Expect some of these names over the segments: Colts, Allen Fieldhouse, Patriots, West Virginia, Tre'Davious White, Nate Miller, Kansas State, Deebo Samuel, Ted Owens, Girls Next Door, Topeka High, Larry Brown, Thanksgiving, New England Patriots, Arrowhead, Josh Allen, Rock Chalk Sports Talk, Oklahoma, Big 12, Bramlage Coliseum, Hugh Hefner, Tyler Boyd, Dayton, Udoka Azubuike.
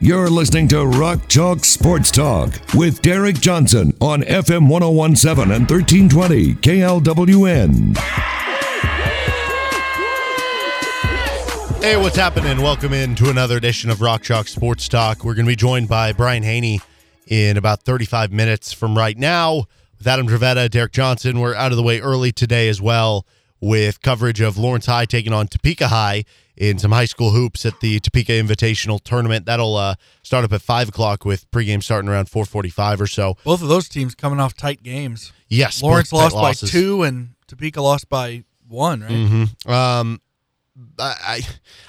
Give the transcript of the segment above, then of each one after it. You're listening to Rock Chalk Sports Talk with Derek Johnson on FM 1017 and 1320 KLWN. Hey, what's happening? Welcome in to another edition of Rock Chalk Sports Talk. We're going to be joined by Brian Haney in about 35 minutes from right now with Adam Dravetta, Derek Johnson. We're out of the way early today as well with coverage of Lawrence High taking on Topeka High in some high school hoops at the Topeka Invitational Tournament. That'll start up at 5 o'clock with pregame starting around 4:45 or so. Both of those teams coming off tight games. Yes. Lawrence lost by 2 and Topeka lost by 1, right? Mm-hmm.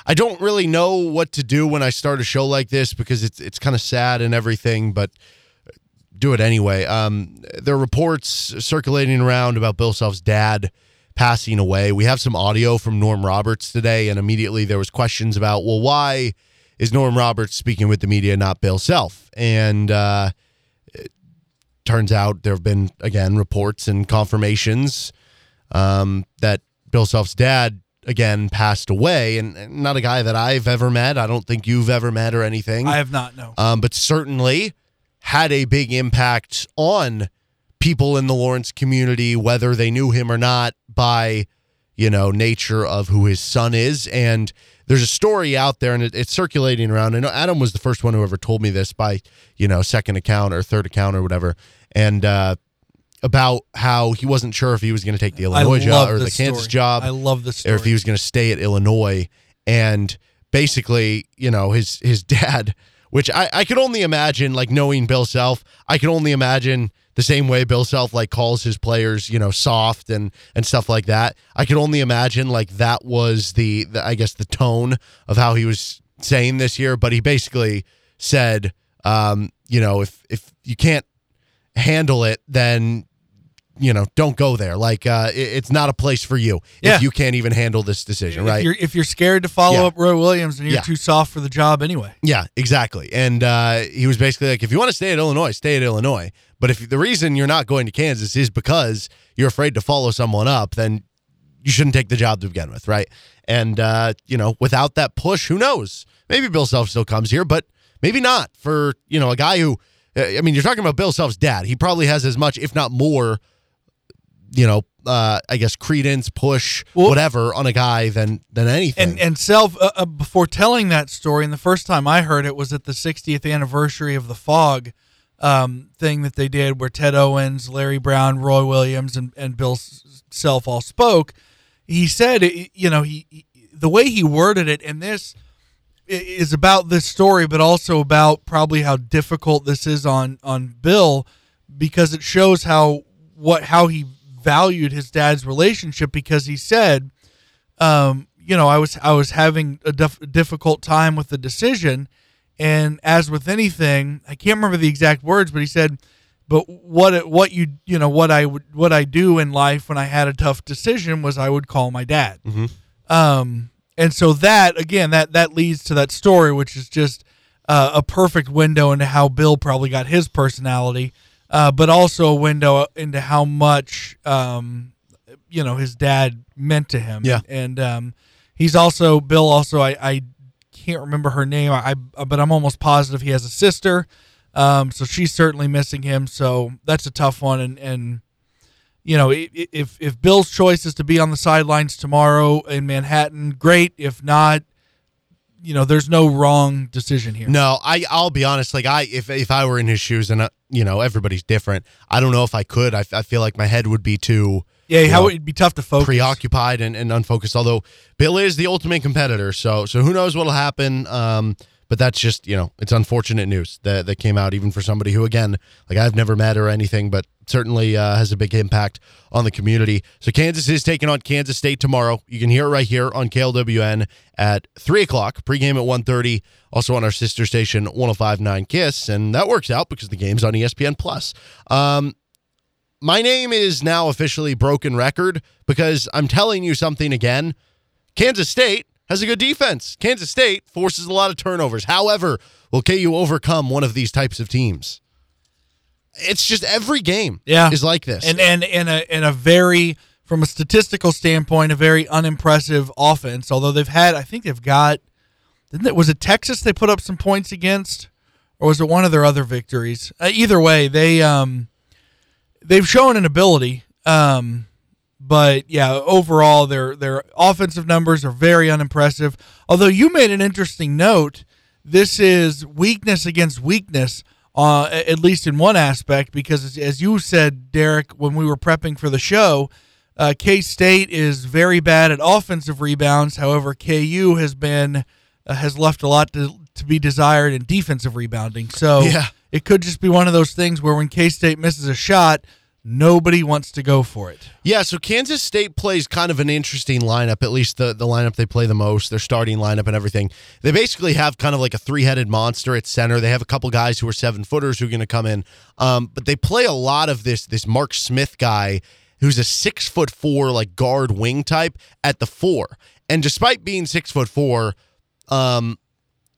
I don't really know what to do when I start a show like this because it's kind of sad and everything, but do it anyway. There are reports circulating around about Bill Self's dad passing away. We have some audio from Norm Roberts today, and immediately there was questions about, well, why is Norm Roberts speaking with the media, not Bill Self? And it turns out there have been, again, reports and confirmations that Bill Self's dad, again, passed away, and not a guy that I've ever met. I don't think you've ever met or anything. I have not, no. But certainly had a big impact on people in the Lawrence community, whether they knew him or not, by, you know, nature of who his son is. And there's a story out there, and it's circulating around. I know Adam was the first one who ever told me this by, you know, second account or third account or whatever, and about how he wasn't sure if he was going to take the Illinois job or the Kansas job. I love this story. Or if he was going to stay at Illinois. And basically, you know, his dad, which I could only imagine, like, knowing Bill Self, I could only imagine the same way Bill Self, like, calls his players, you know, soft and stuff like that. I could only imagine, like, that was the I guess, the tone of how he was saying this year. But he basically said, you know, if you can't handle it, then, you know, don't go there. Like, it's not a place for you if you can't even handle this decision, right? If you're scared to follow up Roy Williams and you're too soft for the job anyway. Yeah, exactly. And he was basically like, if you want to stay at Illinois, stay at Illinois. But if the reason you're not going to Kansas is because you're afraid to follow someone up, then you shouldn't take the job to begin with, right? And, you know, without that push, who knows? Maybe Bill Self still comes here, but maybe not for, you know, a guy who, I mean, you're talking about Bill Self's dad. He probably has as much, if not more, you know, I guess credence, push, whatever on a guy than anything. And Self, before telling that story, and the first time I heard it was at the 60th anniversary of the Fog thing that they did, where Ted Owens, Larry Brown, Roy Williams, and Bill Self all spoke. He said, you know, he the way he worded it, and this is about this story, but also about probably how difficult this is on Bill, because it shows how he valued his dad's relationship. Because he said, you know, I was having a difficult time with the decision. And as with anything, I can't remember the exact words, but he said, but what I do in life when I had a tough decision was I would call my dad. Mm-hmm. And so that, again, that leads to that story, which is just a perfect window into how Bill probably got his personality, but also a window into how much, you know, his dad meant to him. Yeah. And he's also, Bill also, I can't remember her name, but I'm almost positive he has a sister, so she's certainly missing him. So that's a tough one, and you know, if Bill's choice is to be on the sidelines tomorrow in Manhattan, great. If not, you know, there's no wrong decision here. No, I'll be honest. Like, if I were in his shoes, and you know, everybody's different, I don't know if I could. I feel like my head would be too. Yeah, how it'd be tough to focus. Preoccupied and unfocused, although Bill is the ultimate competitor, so who knows what'll happen. But that's just, you know, it's unfortunate news that came out, even for somebody who, again, like I've never met or anything, but certainly has a big impact on the community. So Kansas is taking on Kansas State tomorrow. You can hear it right here on KLWN at 3 o'clock, pregame at 1:30, also on our sister station, 105.9 KISS. And that works out because the game's on ESPN+. My name is now officially broken record because I'm telling you something again. Kansas State has a good defense. Kansas State forces a lot of turnovers. However, will KU overcome one of these types of teams? It's just every game is like this. And a very, from a statistical standpoint, a very unimpressive offense, although they've had, I think they've got, was it Texas they put up some points against? Or was it one of their other victories? Either way, they've shown an ability, but, yeah, overall, their offensive numbers are very unimpressive. Although you made an interesting note, this is weakness against weakness, at least in one aspect, because as you said, Derek, when we were prepping for the show, K-State is very bad at offensive rebounds. However, KU has left a lot to be desired in defensive rebounding. So it could just be one of those things where when K-State misses a shot, nobody wants to go for it. Yeah, so Kansas State plays kind of an interesting lineup, at least the lineup they play the most, their starting lineup and everything. They basically have kind of like a three-headed monster at center. They have a couple guys who are seven-footers who are going to come in. But they play a lot of this Mark Smith guy who's a 6'4", like guard wing type at the four. And despite being 6'4",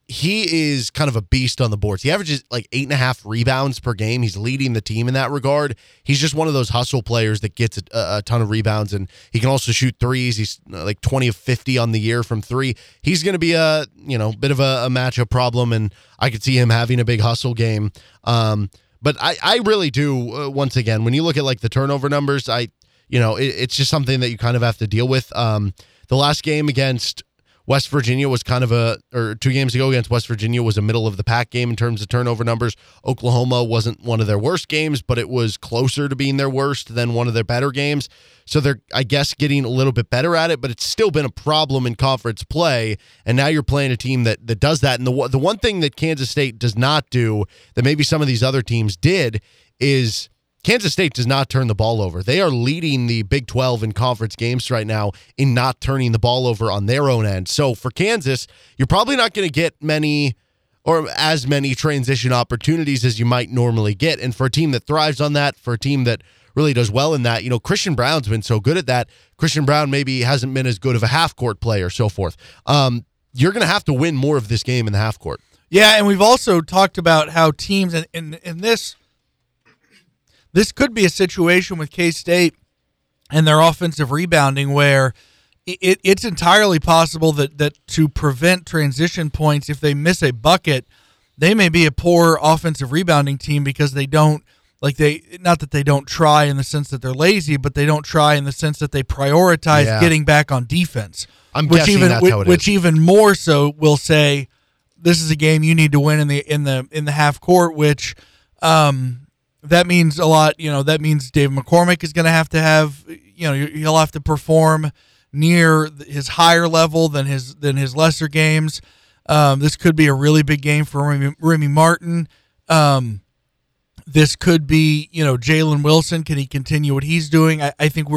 he is kind of a beast on the boards. He averages like 8.5 rebounds per game. He's leading the team in that regard. He's just one of those hustle players that gets a ton of rebounds, and he can also shoot threes. He's like 20 of 50 on the year from three. He's going to be a bit of a matchup problem, and I could see him having a big hustle game. But I really do, once again, when you look at like the turnover numbers, it's just something that you kind of have to deal with. The last game against West Virginia was kind of or 2 games ago against West Virginia was a middle-of-the-pack game in terms of turnover numbers. Oklahoma wasn't one of their worst games, but it was closer to being their worst than one of their better games. So they're, I guess, getting a little bit better at it, but it's still been a problem in conference play, and now you're playing a team that does that. And the one thing that Kansas State does not do that maybe some of these other teams did is Kansas State does not turn the ball over. They are leading the Big 12 in conference games right now in not turning the ball over on their own end. So for Kansas, you're probably not going to get many or as many transition opportunities as you might normally get. And for a team that thrives on that, for a team that really does well in that, Christian Brown's been so good at that. Christian Brown maybe hasn't been as good of a half-court player, so forth. You're going to have to win more of this game in the half-court. Yeah, and we've also talked about how teams in this – this could be a situation with K-State and their offensive rebounding where it's entirely possible that to prevent transition points, if they miss a bucket, they may be a poor offensive rebounding team because they don't, not that they don't try in the sense that they're lazy, but they don't try in the sense that they prioritize getting back on defense. I'm guessing that's how it is. Which even more so will say, this is a game you need to win in the half court, which, that means a lot, that means Dave McCormack is going to have, he'll have to perform near his higher level than his lesser games. This could be a really big game for Remy Martin. This could be, Jalen Wilson. Can he continue what he's doing? I think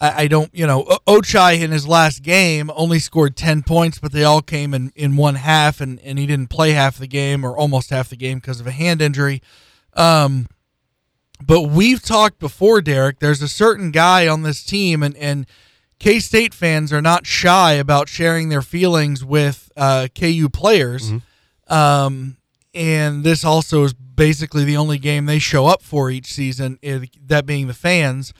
Ochai in his last game only scored 10 points, but they all came in one half, and he didn't play half the game or almost half the game because of a hand injury. But we've talked before, Derek, there's a certain guy on this team, and K-State fans are not shy about sharing their feelings with KU players. Mm-hmm. And this also is basically the only game they show up for each season, that being the fans.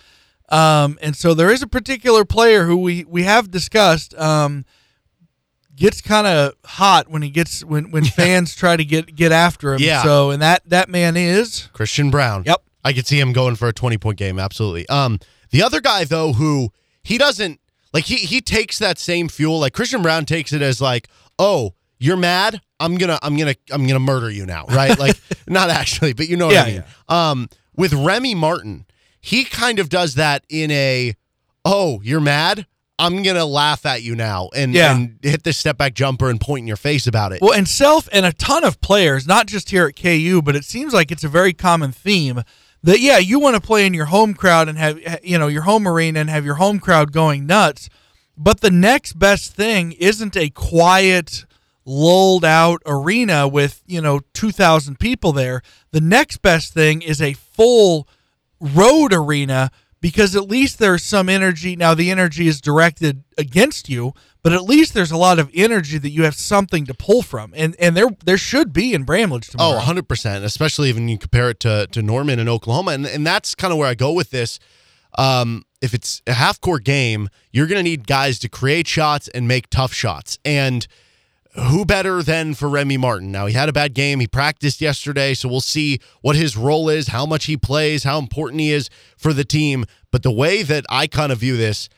And so there is a particular player who we have discussed, gets kind of hot when he gets when fans try to get after him. Yeah. So and that man is Christian Brown. Yep. I could see him going for a 20-point game, absolutely. The other guy though, who he doesn't like, he takes that same fuel. Like Christian Brown takes it as like, "Oh, you're mad? I'm going to murder you now." Right? Like not actually, but you know what I mean. Yeah. With Remy Martin, he kind of does that in a, "Oh, you're mad? I'm going to laugh at you now and hit this step back jumper and point in your face about it. Well, and Self and a ton of players, not just here at KU, but it seems like it's a very common theme that, yeah, you want to play in your home crowd and have, you know, your home arena and have your home crowd going nuts. But the next best thing isn't a quiet, lulled out arena with, you know, 2,000 people there. The next best thing is a full road arena, because at least there's some energy. Now, the energy is directed against you, but at least there's a lot of energy that you have something to pull from. And there should be in Bramlage tomorrow. Oh, 100%, especially when you compare it to Norman and Oklahoma. And that's kind of where I go with this. If it's a half-court game, you're going to need guys to create shots and make tough shots. And who better than for Remy Martin? Now, he had a bad game. He practiced yesterday, so we'll see what his role is, how much he plays, how important he is for the team. But the way that I kind of view this,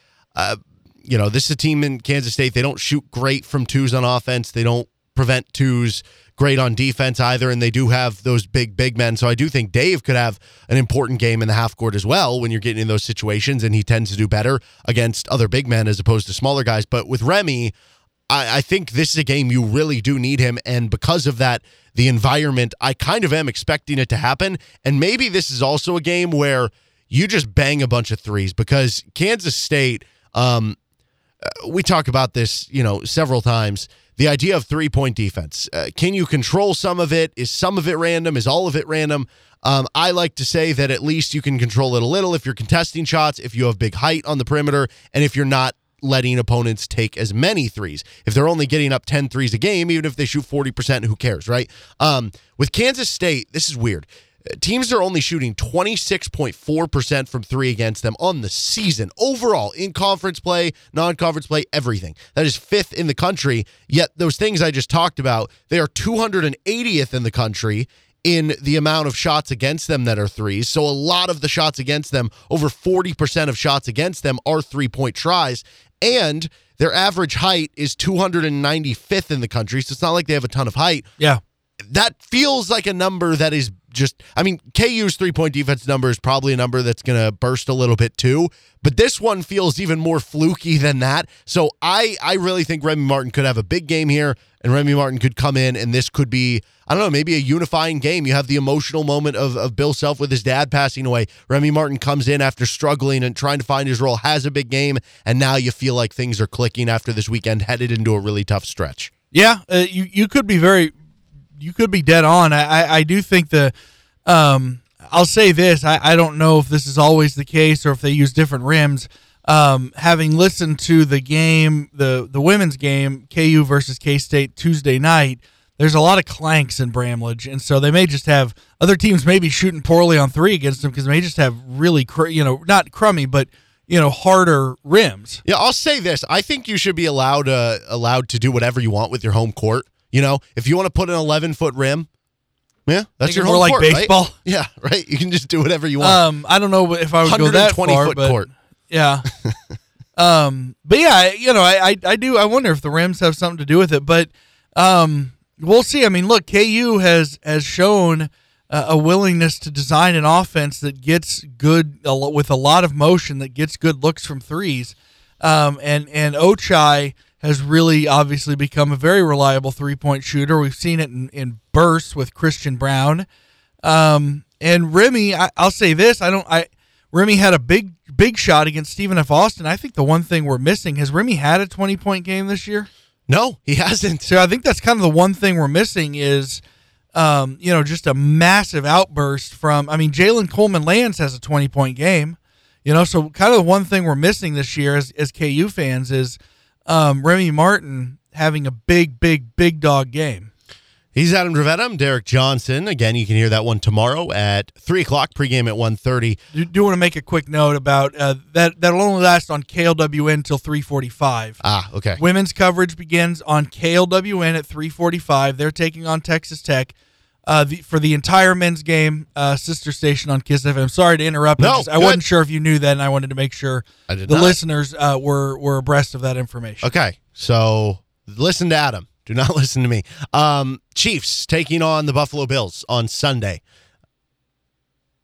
you know, this is a team in Kansas State. They don't shoot great from twos on offense. They don't prevent twos great on defense either, and they do have those big men. So I do think Dave could have an important game in the half court as well when you're getting in those situations, and he tends to do better against other big men as opposed to smaller guys. But with Remy, I think this is a game you really do need him, and because of that, the environment, I kind of am expecting it to happen, and maybe this is also a game where you just bang a bunch of threes, because Kansas State, we talk about this, you know, several times, the idea of three-point defense. Can you control some of it? Is some of it random? Is all of it random? I like to say that at least you can control it a little if you're contesting shots, if you have big height on the perimeter, and if you're not letting opponents take as many threes. If they're only getting up 10 threes a game, even if they shoot 40%, who cares, right? With Kansas State, this is weird. Teams are only shooting 26.4% from three against them on the season. Overall, in conference play, non-conference play, everything. That is fifth in the country, yet those things I just talked about, they are 280th in the country in the amount of shots against them that are threes. So a lot of the shots against them, over 40% of shots against them are three-point tries. And their average height is 295th in the country, so it's not like they have a ton of height. Yeah. That feels like a number that is just, I mean, KU's three-point defense number is probably a number that's going to burst a little bit too, but this one feels even more fluky than that. So I really think Remy Martin could have a big game here, and Remy Martin could come in, and this could be, I don't know, maybe a unifying game. You have the emotional moment of Bill Self with his dad passing away. Remy Martin comes in after struggling and trying to find his role, has a big game, and now you feel like things are clicking after this weekend, headed into a really tough stretch. Yeah, you could be very... You could be dead on. I do think the I'll say this. I don't know if this is always the case or if they use different rims. Having listened to the game, the women's game, KU versus K-State Tuesday night, there's a lot of clanks in Bramlage, and so they may just have other teams maybe shooting poorly on three against them because they may just have really, not crummy, but harder rims. Yeah, I'll say this. I think you should be allowed to do whatever you want with your home court. You know, if you want to put an 11-foot rim, yeah, that's your home court, right? More like baseball. Yeah, right? You can just do whatever you want. I don't know if I would go that far. 120-foot court. Yeah. But yeah, I do. I wonder if the rims have something to do with it. But we'll see. I mean, look, KU has shown a willingness to design an offense that gets good, with a lot of motion, that gets good looks from threes. And Ochai has really obviously become a very reliable three-point shooter. We've seen it in bursts with Christian Brown. And Remy, I'll say this, Remy had a big shot against Stephen F. Austin. I think the one thing we're missing, has Remy had a 20-point game this year? No, he hasn't. So I think that's kind of the one thing we're missing is, just a massive outburst from, Jalen Coleman-Lands has a 20-point game. So kind of the one thing we're missing this year as KU fans is Remy Martin having a big dog game. He's Adam Dravetta. I'm Derek Johnson. Again, you can hear that one tomorrow at 3 o'clock, pregame at 1:30. You do want to make a quick note about that'll only last on KLWN till 3:45. Ah, okay. Women's coverage begins on KLWN at 3:45. They're taking on Texas Tech. For the entire men's game, sister station on Kiss FM. Sorry to interrupt. No, I wasn't sure if you knew that, and I wanted to make sure listeners were abreast of that information. Okay, so listen to Adam. Do not listen to me. Chiefs taking on the Buffalo Bills on Sunday.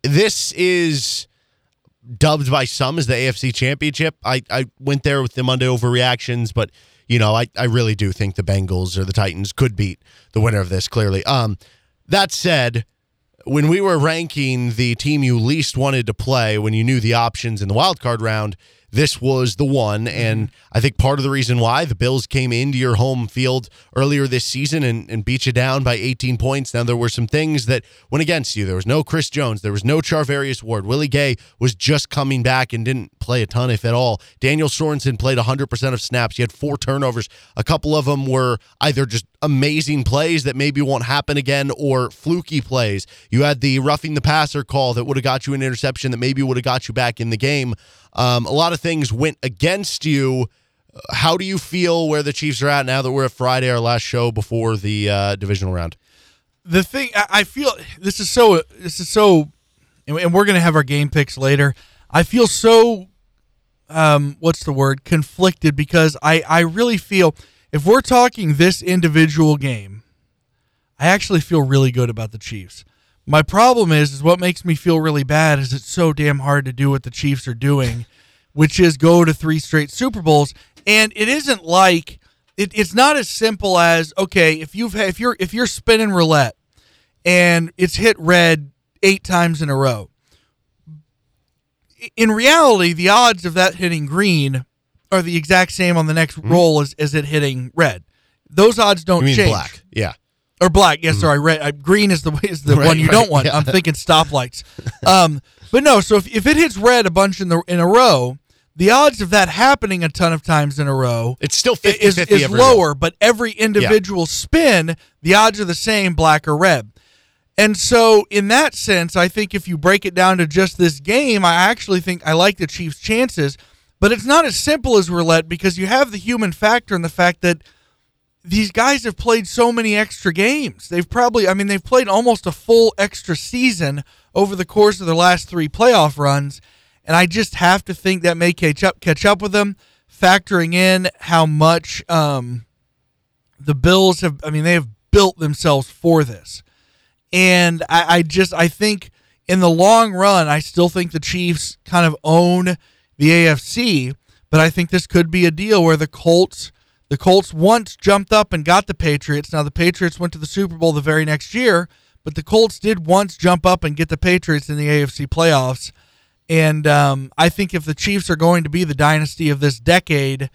This is dubbed by some as the AFC Championship. I went there with the Monday overreactions, but, you know, I really do think the Bengals or the Titans could beat the winner of this, clearly. That said, when we were ranking the team you least wanted to play when you knew the options in the wildcard round, this was the one, and I think part of the reason why the Bills came into your home field earlier this season and beat you down by 18 points. Now, there were some things that went against you. There was no Chris Jones. There was no Charvarius Ward. Willie Gay was just coming back and didn't play a ton, if at all. Daniel Sorensen played 100% of snaps. He had 4 turnovers. A couple of them were either just amazing plays that maybe won't happen again or fluky plays. You had the roughing the passer call that would have got you an interception that maybe would have got you back in the game. A lot of things went against you. How do you feel where the Chiefs are at now that we're at Friday, our last show before the divisional round? The thing I feel, this is so, and we're going to have our game picks later. I feel so, conflicted, because I really feel, if we're talking this individual game, I actually feel really good about the Chiefs. My problem is what makes me feel really bad is it's so damn hard to do what the Chiefs are doing, which is go to 3 straight Super Bowls. And it isn't like it's not as simple as, okay, if you're spinning roulette and it's hit red 8 times in a row. In reality, the odds of that hitting green are the exact same on the next roll as it hitting red. Those odds don't change. You mean black? Yeah. Or black, yes, sorry, red. Green is the one you don't want. Yeah. I'm thinking stoplights. But no, so if it hits red a bunch in a row, the odds of that happening a ton of times in a row, it's still 50, is lower, but every individual spin, the odds are the same, black or red. And so in that sense, I think if you break it down to just this game, I actually think I like the Chiefs' chances, but it's not as simple as roulette, because you have the human factor and the fact that these guys have played so many extra games. They've played almost a full extra season over the course of their last 3 playoff runs, and I just have to think that may catch up with them, factoring in how much the Bills have. I mean, they have built themselves for this, and I think in the long run, I still think the Chiefs kind of own the AFC, but I think this could be a deal where the Colts once jumped up and got the Patriots. Now, the Patriots went to the Super Bowl the very next year, but the Colts did once jump up and get the Patriots in the AFC playoffs. And I think if the Chiefs are going to be the dynasty of this decade,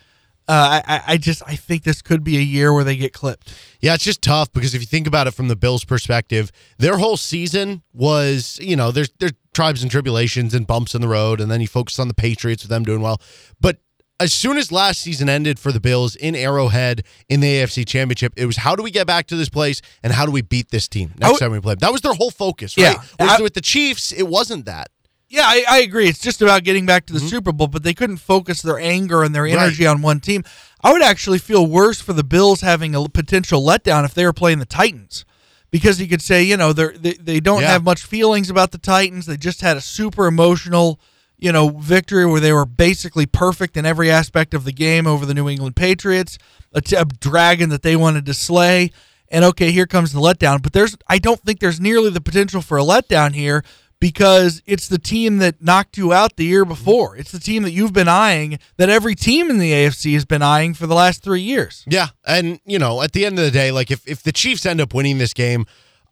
I think this could be a year where they get clipped. Yeah, it's just tough, because if you think about it from the Bills' perspective, their whole season was, you know, there's tribes and tribulations and bumps in the road, and then you focus on the Patriots with them doing well. But as soon as last season ended for the Bills in Arrowhead in the AFC Championship, it was how do we get back to this place and how do we beat this team next time we play them? That was their whole focus, right? Yeah. With the Chiefs, it wasn't that. Yeah, I agree. It's just about getting back to the Super Bowl, but they couldn't focus their anger and their energy on one team. I would actually feel worse for the Bills having a potential letdown if they were playing the Titans, because you could say, you know, they don't have much feelings about the Titans. They just had a super emotional victory where they were basically perfect in every aspect of the game over the New England Patriots, a dragon that they wanted to slay, and okay, here comes the letdown. But I don't think there's nearly the potential for a letdown here, because it's the team that knocked you out the year before. It's the team that you've been eyeing, that every team in the AFC has been eyeing for the last 3 years. Yeah, and, you know, at the end of the day, like, if the Chiefs end up winning this game,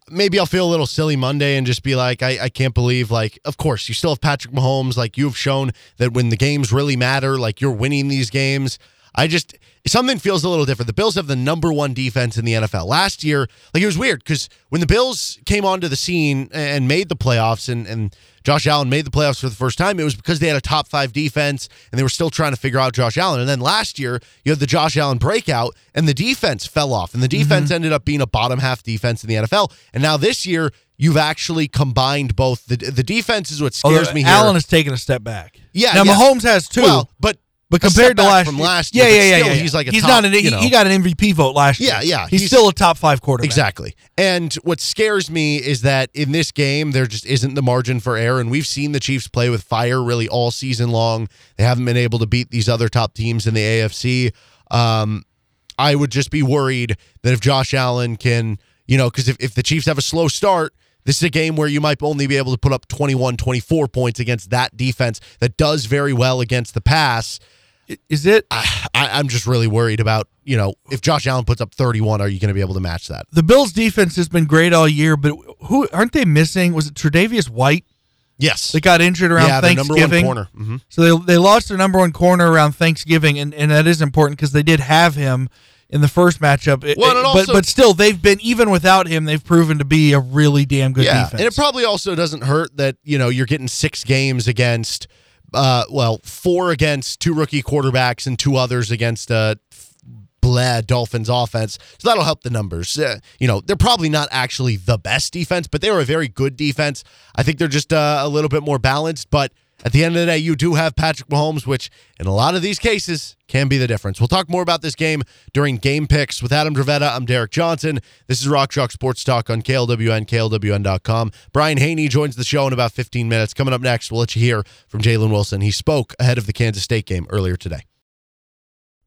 maybe I'll feel a little silly Monday and just be like, I can't believe, like, of course, you still have Patrick Mahomes. Like, you've shown that when the games really matter, like, you're winning these games. Something feels a little different. The Bills have the number 1 defense in the NFL. Last year, like, it was weird, because when the Bills came onto the scene and made the playoffs and Josh Allen made the playoffs for the first time, it was because they had a top 5 defense and they were still trying to figure out Josh Allen. And then last year, you had the Josh Allen breakout and the defense fell off, and the defense ended up being a bottom half defense in the NFL. And now this year, you've actually combined both. The defense is what scares me here. Allen has taken a step back. Yeah. Now, Mahomes has too. Well, but compared to last year, yeah. He's like a top, he got an MVP vote last year. Yeah. He's still a top 5 quarterback. Exactly. And what scares me is that in this game, there just isn't the margin for error. And we've seen the Chiefs play with fire really all season long. They haven't been able to beat these other top teams in the AFC. I would just be worried that if Josh Allen can, you know, because if the Chiefs have a slow start, This is a game where you might only be able to put up 21, 24 points against that defense that does very well against the pass. Is it? I'm just really worried about, you know, if Josh Allen puts up 31, are you going to be able to match that? The Bills' defense has been great all year, but who aren't they missing? Was it Tre'Davious White? Yes. They got injured around Thanksgiving. Their number one corner. Mm-hmm. So they lost their number one corner around Thanksgiving, and that is important because they did have him in the first matchup. But still, they've been, even without him, they've proven to be a really damn good defense. And it probably also doesn't hurt that, you know, you're getting 6 games against, 4 against 2 rookie quarterbacks and 2 others against Dolphins offense. So that'll help the numbers. They're probably not actually the best defense, but they were a very good defense. I think they're just a little bit more balanced, but at the end of the day, you do have Patrick Mahomes, which in a lot of these cases can be the difference. We'll talk more about this game during Game Picks. With Adam Dravetta, I'm Derek Johnson. This is Rock Chalk Sports Talk on KLWN, KLWN.com. Brian Haney joins the show in about 15 minutes. Coming up next, we'll let you hear from Jalen Wilson. He spoke ahead of the Kansas State game earlier today.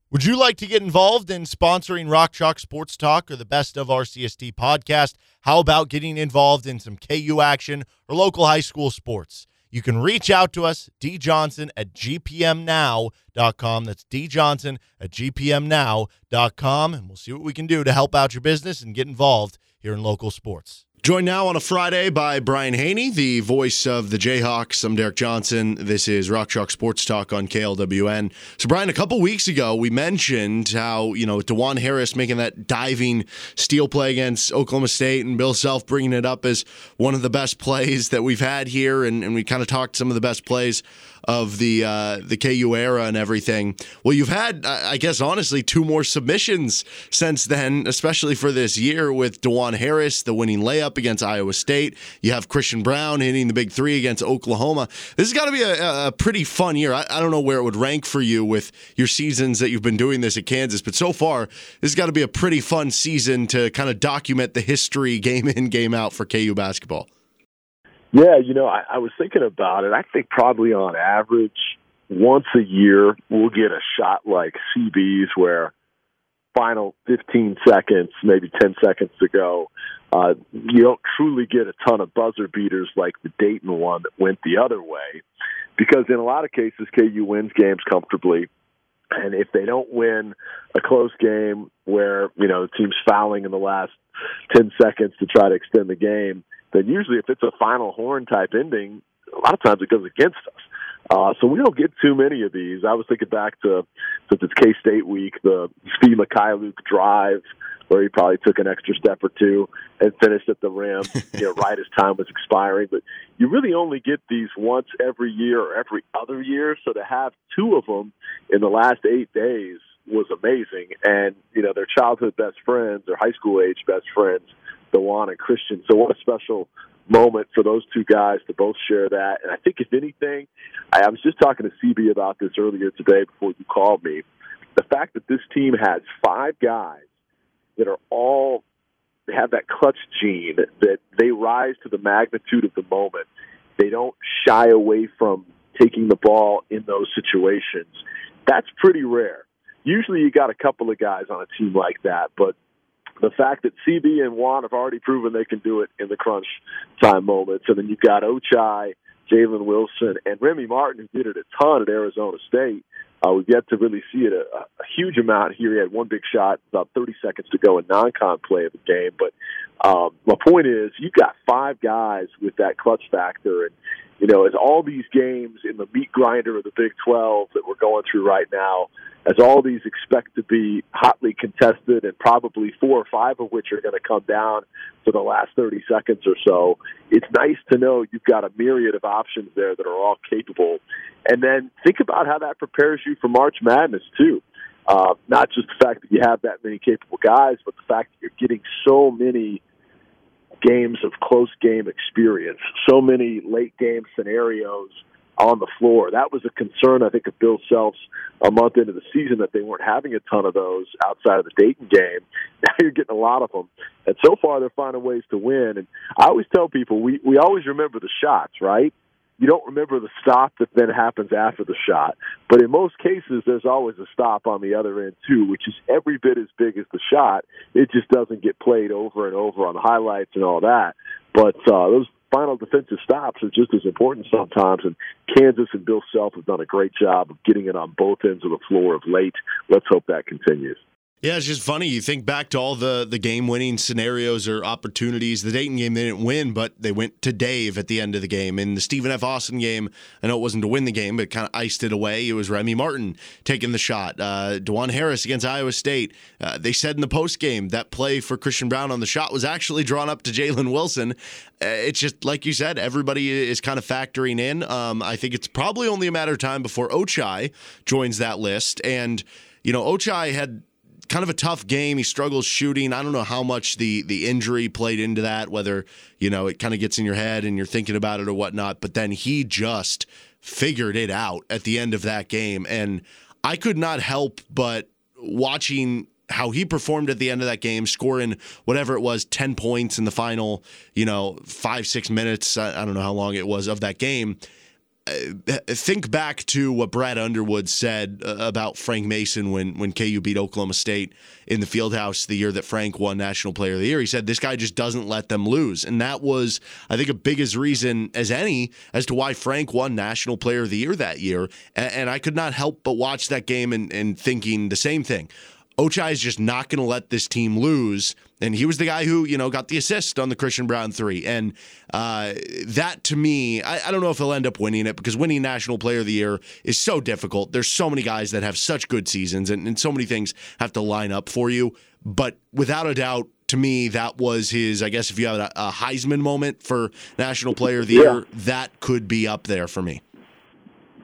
Would you like to get involved in sponsoring Rock Chalk Sports Talk or the Best of RCST podcast? How about getting involved in some KU action or local high school sports? You can reach out to us, djohnson@gpmnow.com. That's djohnson@gpmnow.com, and we'll see what we can do to help out your business and get involved here in local sports. Joined now on a Friday by Brian Haney, the voice of the Jayhawks. I'm Derek Johnson. This is Rock Chalk Sports Talk on KLWN. So, Brian, a couple weeks ago, we mentioned how, DaJuan Harris making that diving steal play against Oklahoma State and Bill Self bringing it up as one of the best plays that we've had here, and we kind of talked some of the best plays of the KU era and everything. Well, you've had, I guess, honestly, 2 more submissions since then, especially for this year with DaJuan Harris, the winning layup against Iowa State. You have Christian Brown hitting the big 3 against Oklahoma. This has got to be a pretty fun year. I don't know where it would rank for you with your seasons that you've been doing this at Kansas, but so far, this has got to be a pretty fun season to kind of document the history game in, game out for KU basketball. Yeah, I was thinking about it. I think probably on average, once a year, we'll get a shot like CB's where final 15 seconds, maybe 10 seconds to go, you don't truly get a ton of buzzer beaters like the Dayton one that went the other way, because in a lot of cases, KU wins games comfortably. And if they don't win a close game where, the team's fouling in the last 10 seconds to try to extend the game, then usually if it's a final horn type ending, a lot of times it goes against us. So we don't get too many of these. I was thinking back to, since it's K-State week, the Steve Mikhailuk drive where he probably took an extra step or 2 and finished at the rim right as time was expiring. But you really only get these once every year or every other year. So to have 2 of them in the last 8 days was amazing. And, their childhood best friends, their high school age best friends, DaJuan and Christian. So what a special moment for those 2 guys to both share that. And I think, if anything, I was just talking to CB about this earlier today before you called me, the fact that this team has 5 guys that are all have that clutch gene, that they rise to the magnitude of the moment. They don't shy away from taking the ball in those situations. That's pretty rare. Usually you got a couple of guys on a team like that, but the fact that CB and Juan have already proven they can do it in the crunch time moments. And then you've got Ochai, Jalen Wilson, and Remy Martin, who did it a ton at Arizona State. We've yet to really see it a huge amount here. He had 1 big shot, about 30 seconds to go in non-con play of the game. But my point is, you've got 5 guys with that clutch factor. And, as all these games in the meat grinder of the Big 12 that we're going through right now, as all these expect to be hotly contested and probably 4 or 5 of which are going to come down to the last 30 seconds or so, it's nice to know you've got a myriad of options there that are all capable. And then think about how that prepares you for March Madness, too. Not just the fact that you have that many capable guys, but the fact that you're getting so many games of close game experience, so many late game scenarios on the floor. That was a concern, I think, of Bill Self's a month into the season, that they weren't having a ton of those outside of the Dayton game. Now you're getting a lot of them. And so far, they're finding ways to win. And I always tell people, we always remember the shots, right? You don't remember the stop that then happens after the shot. But in most cases, there's always a stop on the other end, too, which is every bit as big as the shot. It just doesn't get played over and over on the highlights and all that. But those final defensive stops are just as important sometimes, and Kansas and Bill Self have done a great job of getting it on both ends of the floor of late. Let's hope that continues. Yeah, it's just funny. You think back to all the game-winning scenarios or opportunities. The Dayton game, they didn't win, but they went to Dave at the end of the game. In the Stephen F. Austin game, I know it wasn't to win the game, but kind of iced it away. It was Remy Martin taking the shot. DaJuan Harris against Iowa State. They said in the postgame that play for Christian Brown on the shot was actually drawn up to Jalen Wilson. It's just, like you said, everybody is kind of factoring in. I think it's probably only a matter of time before Ochai joins that list. And, you know, Ochai had kind of a tough game. He struggles shooting. I don't know how much the injury played into that, whether, you know, it kind of gets in your head and you're thinking about it or whatnot, but then he just figured it out at the end of that game. And I could not help but watching how he performed at the end of that game, scoring whatever it was, 10 points in the final, you know, 5-6 minutes. I don't know how long it was of that game. Think back to what Brad Underwood said about Frank Mason when KU beat Oklahoma State in the Fieldhouse the year that Frank won National Player of the Year. He said, this guy just doesn't let them lose. And that was, I think, a biggest reason as any as to why Frank won National Player of the Year that year. And I could not help but watch that game and thinking the same thing. Ochai is just not going to let this team lose. And he was the guy who, you know, got the assist on the Christian Brown three. And that, to me, I don't know if he'll end up winning it, because winning National Player of the Year is so difficult. There's so many guys that have such good seasons, and so many things have to line up for you. But without a doubt, to me, that was his, I guess, if you have a Heisman moment for National Player of the Year, that could be up there for me.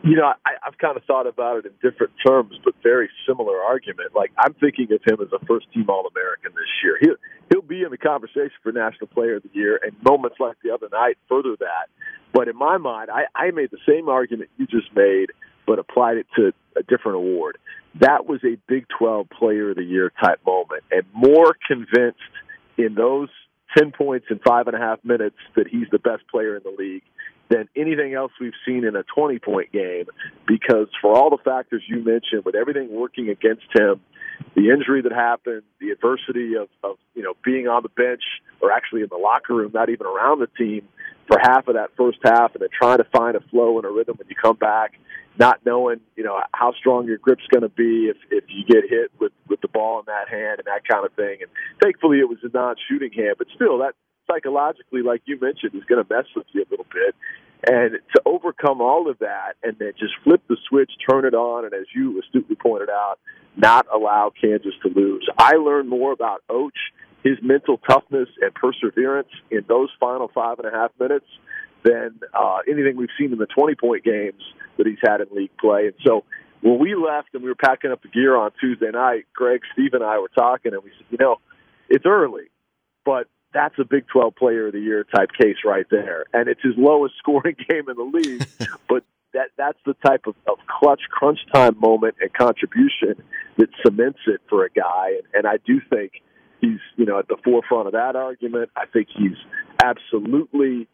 You know, I've kind of thought about it in different terms, but very similar argument. Like, I'm thinking of him as a first-team All-American this year. He'll be in the conversation for National Player of the Year, and moments like the other night further that. But in my mind, I made the same argument you just made, but applied it to a different award. That was a Big 12 Player of the Year type moment, and more convinced in those 10 points in 5.5 minutes that he's the best player in the league than anything else we've seen in a 20-point game, because for all the factors you mentioned, with everything working against him, the injury that happened, the adversity of you know, being on the bench or actually in the locker room, not even around the team for half of that first half, and then trying to find a flow and a rhythm when you come back, not knowing, you know, how strong your grip's going to be if you get hit with the ball in that hand and that kind of thing. And thankfully it was a non-shooting hand, but still that psychologically, like you mentioned, is going to mess with you a little bit. And to overcome all of that and then just flip the switch, turn it on, and as you astutely pointed out, not allow Kansas to lose. I learned more about Och, his mental toughness and perseverance in those final 5.5 minutes than anything we've seen in the 20-point games that he's had in league play. And so when we left and we were packing up the gear on Tuesday night, Greg, Steve, and I were talking, and we said, you know, it's early, but that's a Big 12 Player of the Year type case right there. And it's his lowest scoring game in the league, but that's the type of clutch, crunch time moment and contribution that cements it for a guy. And I do think he's, you know, at the forefront of that argument. I think he's absolutely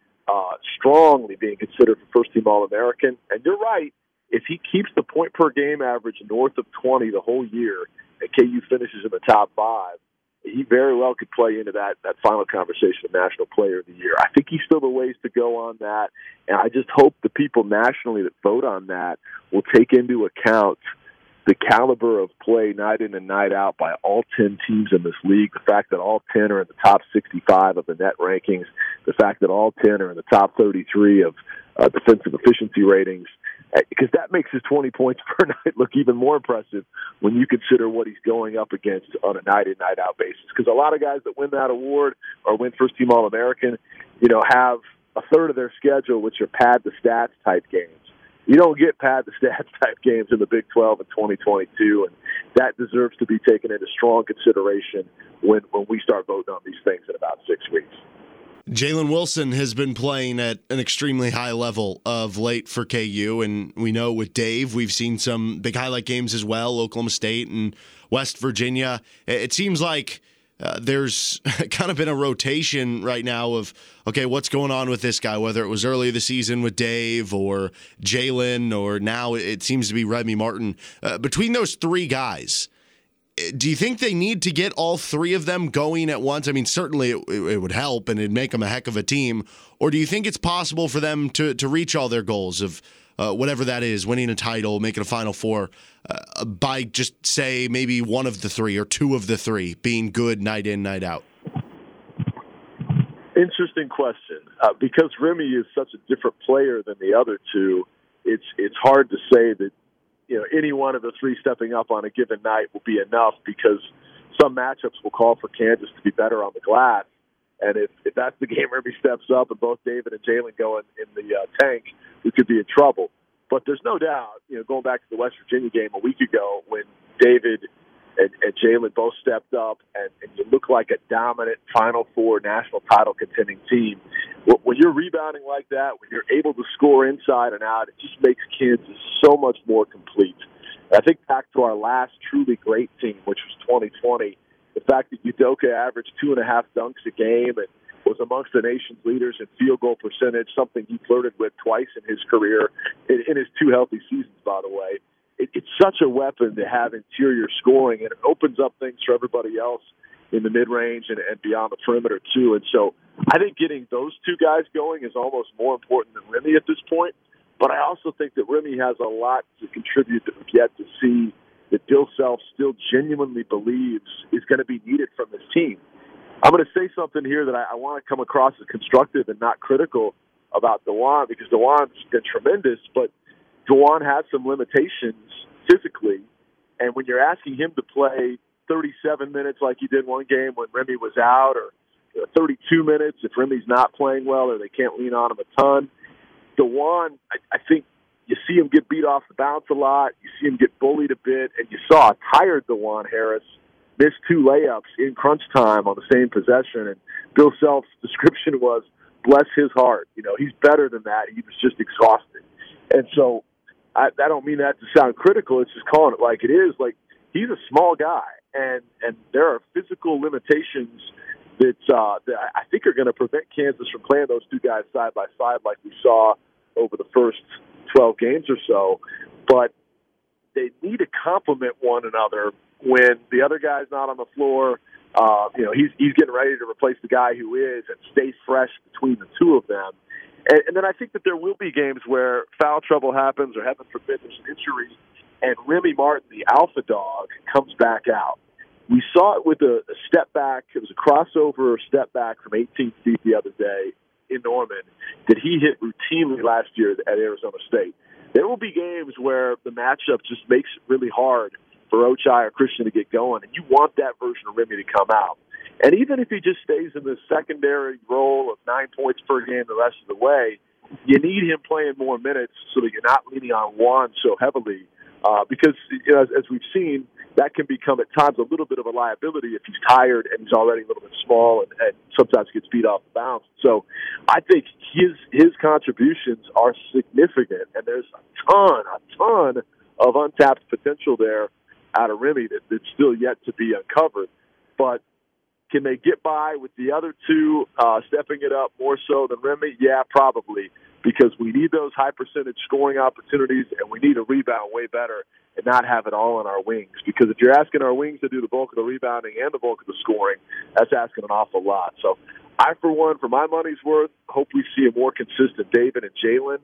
strongly being considered for first-team All-American. And you're right, if he keeps the point-per-game average north of 20 the whole year and KU finishes in the top five, he very well could play into that final conversation of National Player of the Year. I think he's still a ways to go on that, and I just hope the people nationally that vote on that will take into account the caliber of play night in and night out by all 10 teams in this league, the fact that all 10 are in the top 65 of the net rankings, the fact that all 10 are in the top 33 of defensive efficiency ratings, because that makes his 20 points per night look even more impressive when you consider what he's going up against on a night-in, night-out basis. Because a lot of guys that win that award or win first-team All-American, you know, have a third of their schedule, which are pad-the-stats type games. You don't get pad-the-stats type games in the Big 12 in 2022, and that deserves to be taken into strong consideration when we start voting on these things in about 6 weeks. Jalen Wilson has been playing at an extremely high level of late for KU, and we know with Dave, we've seen some big highlight games as well, Oklahoma State and West Virginia. It seems like there's kind of been a rotation right now of, okay, what's going on with this guy, whether it was early this season with Dave or Jalen, or now it seems to be Remy Martin. Between those three guys, Do you think they need to get all three of them going at once? I mean, certainly it would help and it'd make them a heck of a team. Or do you think it's possible for them to reach all their goals of whatever that is, winning a title, making a Final Four, by just, say, maybe one of the three or two of the three being good night in, night out? Interesting question. Because Remy is such a different player than the other two, it's hard to say that, you know, any one of the three stepping up on a given night will be enough, because some matchups will call for Kansas to be better on the glass. And if that's the game where everybody steps up and both David and Jalen go in the tank, we could be in trouble. But there's no doubt, you know, going back to the West Virginia game a week ago when David and Jalen both stepped up and you look like a dominant Final Four national title contending team. When you're rebounding like that, when you're able to score inside and out, it just makes Kansas so much more complete. And I think back to our last truly great team, which was 2020, the fact that Udoka averaged 2.5 dunks a game and was amongst the nation's leaders in field goal percentage, something he flirted with twice in his career, in his two healthy seasons, by the way. It's such a weapon to have interior scoring, and it opens up things for everybody else in the mid-range and beyond the perimeter, too. And so I think getting those two guys going is almost more important than Remy at this point. But I also think that Remy has a lot to contribute that we've yet to see, that Bill Self still genuinely believes is going to be needed from this team. I'm going to say something here that I want to come across as constructive and not critical about DaJuan, because DaJuan's been tremendous, but DaJuan has some limitations physically, and when you're asking him to play 37 minutes like he did one game when Remy was out, or 32 minutes if Remy's not playing well or they can't lean on him a ton, DaJuan, I think you see him get beat off the bounce a lot, you see him get bullied a bit, and you saw a tired DaJuan Harris miss two layups in crunch time on the same possession, and Bill Self's description was, bless his heart. You know, he's better than that. He was just exhausted. And so I don't mean that to sound critical. It's just calling it like it is. Like, he's a small guy, and there are physical limitations that I think are going to prevent Kansas from playing those two guys side by side like we saw over the first 12 games or so. But they need to complement one another when the other guy's not on the floor. You know, he's getting ready to replace the guy who is, and stay fresh between the two of them. And then I think that there will be games where foul trouble happens, or heaven forbid there's an injury, and Remy Martin, the alpha dog, comes back out. We saw it with a step back. It was a crossover step back from 18 feet the other day in Norman that he hit routinely last year at Arizona State. There will be games where the matchup just makes it really hard for Ochai or Christian to get going, and you want that version of Remy to come out. And even if he just stays in the secondary role of 9 points per game the rest of the way, you need him playing more minutes so that you're not leaning on one so heavily. Because, you know, as we've seen, that can become at times a little bit of a liability if he's tired and he's already a little bit small and sometimes gets beat off the bounce. So I think his contributions are significant, and there's a ton of untapped potential there out of Remy that's still yet to be uncovered. But can they get by with the other two stepping it up more so than Remy? Yeah, probably, because we need those high-percentage scoring opportunities, and we need a rebound way better and not have it all on our wings. Because if you're asking our wings to do the bulk of the rebounding and the bulk of the scoring, that's asking an awful lot. So I, for one, for my money's worth, hope we see a more consistent David and Jalen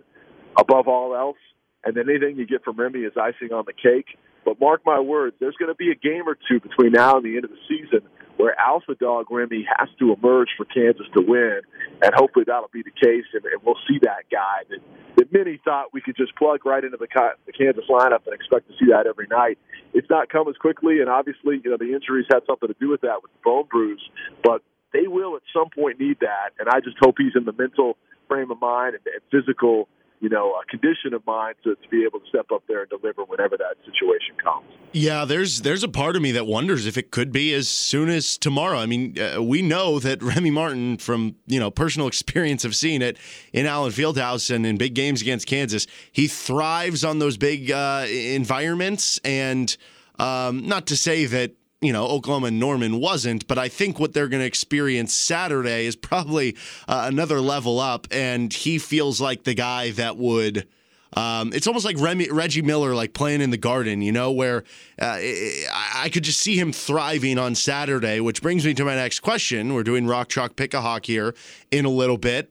above all else, and then anything you get from Remy is icing on the cake. But mark my words, there's going to be a game or two between now and the end of the season where alpha dog Remy has to emerge for Kansas to win, and hopefully that'll be the case, and we'll see that guy that many thought we could just plug right into the Kansas lineup and expect to see that every night. It's not come as quickly, and obviously, you know, the injuries had something to do with that with the bone bruise, but they will at some point need that, and I just hope he's in the mental frame of mind and physical, you know, a condition of mine to be able to step up there and deliver whenever that situation comes. Yeah, there's a part of me that wonders if it could be as soon as tomorrow. I mean, we know that Remy Martin, from, you know, personal experience of seeing it in Allen Fieldhouse and in big games against Kansas, he thrives on those big environments. And not to say that, you know, Oklahoma and Norman wasn't, but I think what they're going to experience Saturday is probably another level up, and he feels like the guy that would It's almost like Reggie Miller, like playing in the Garden, you know, where I could just see him thriving on Saturday, which brings me to my next question. We're doing Rock Chalk Pick a Hawk here in a little bit.